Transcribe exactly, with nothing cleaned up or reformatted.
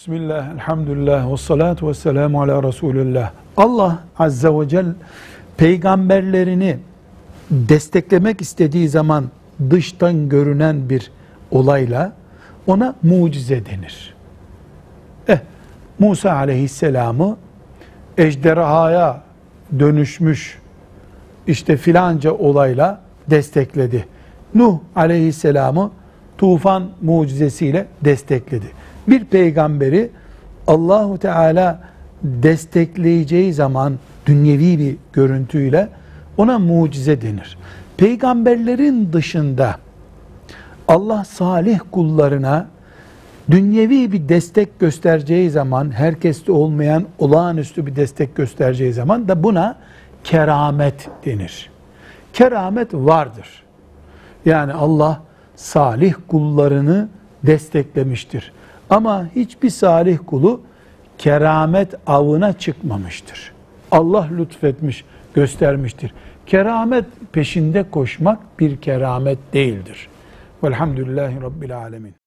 Bismillah, elhamdülillah, ve salatu ve selamu ala Resulillah. Allah Azze ve Celle peygamberlerini desteklemek istediği zaman dıştan görünen bir olayla ona mucize denir. Eh, Musa aleyhisselamı ejderhaya dönüşmüş işte filanca olayla destekledi. Nuh aleyhisselamı tufan mucizesiyle destekledi. Bir peygamberi Allahu Teala destekleyeceği zaman dünyevi bir görüntüyle ona mucize denir. Peygamberlerin dışında Allah salih kullarına dünyevi bir destek göstereceği zaman, herkeste olmayan olağanüstü bir destek göstereceği zaman da buna keramet denir. Keramet vardır. Yani Allah salih kullarını desteklemiştir. Ama hiçbir salih kulu keramet avına çıkmamıştır. Allah lütfetmiş, göstermiştir. Keramet peşinde koşmak bir keramet değildir. Velhamdülillahi Rabbil Alemin.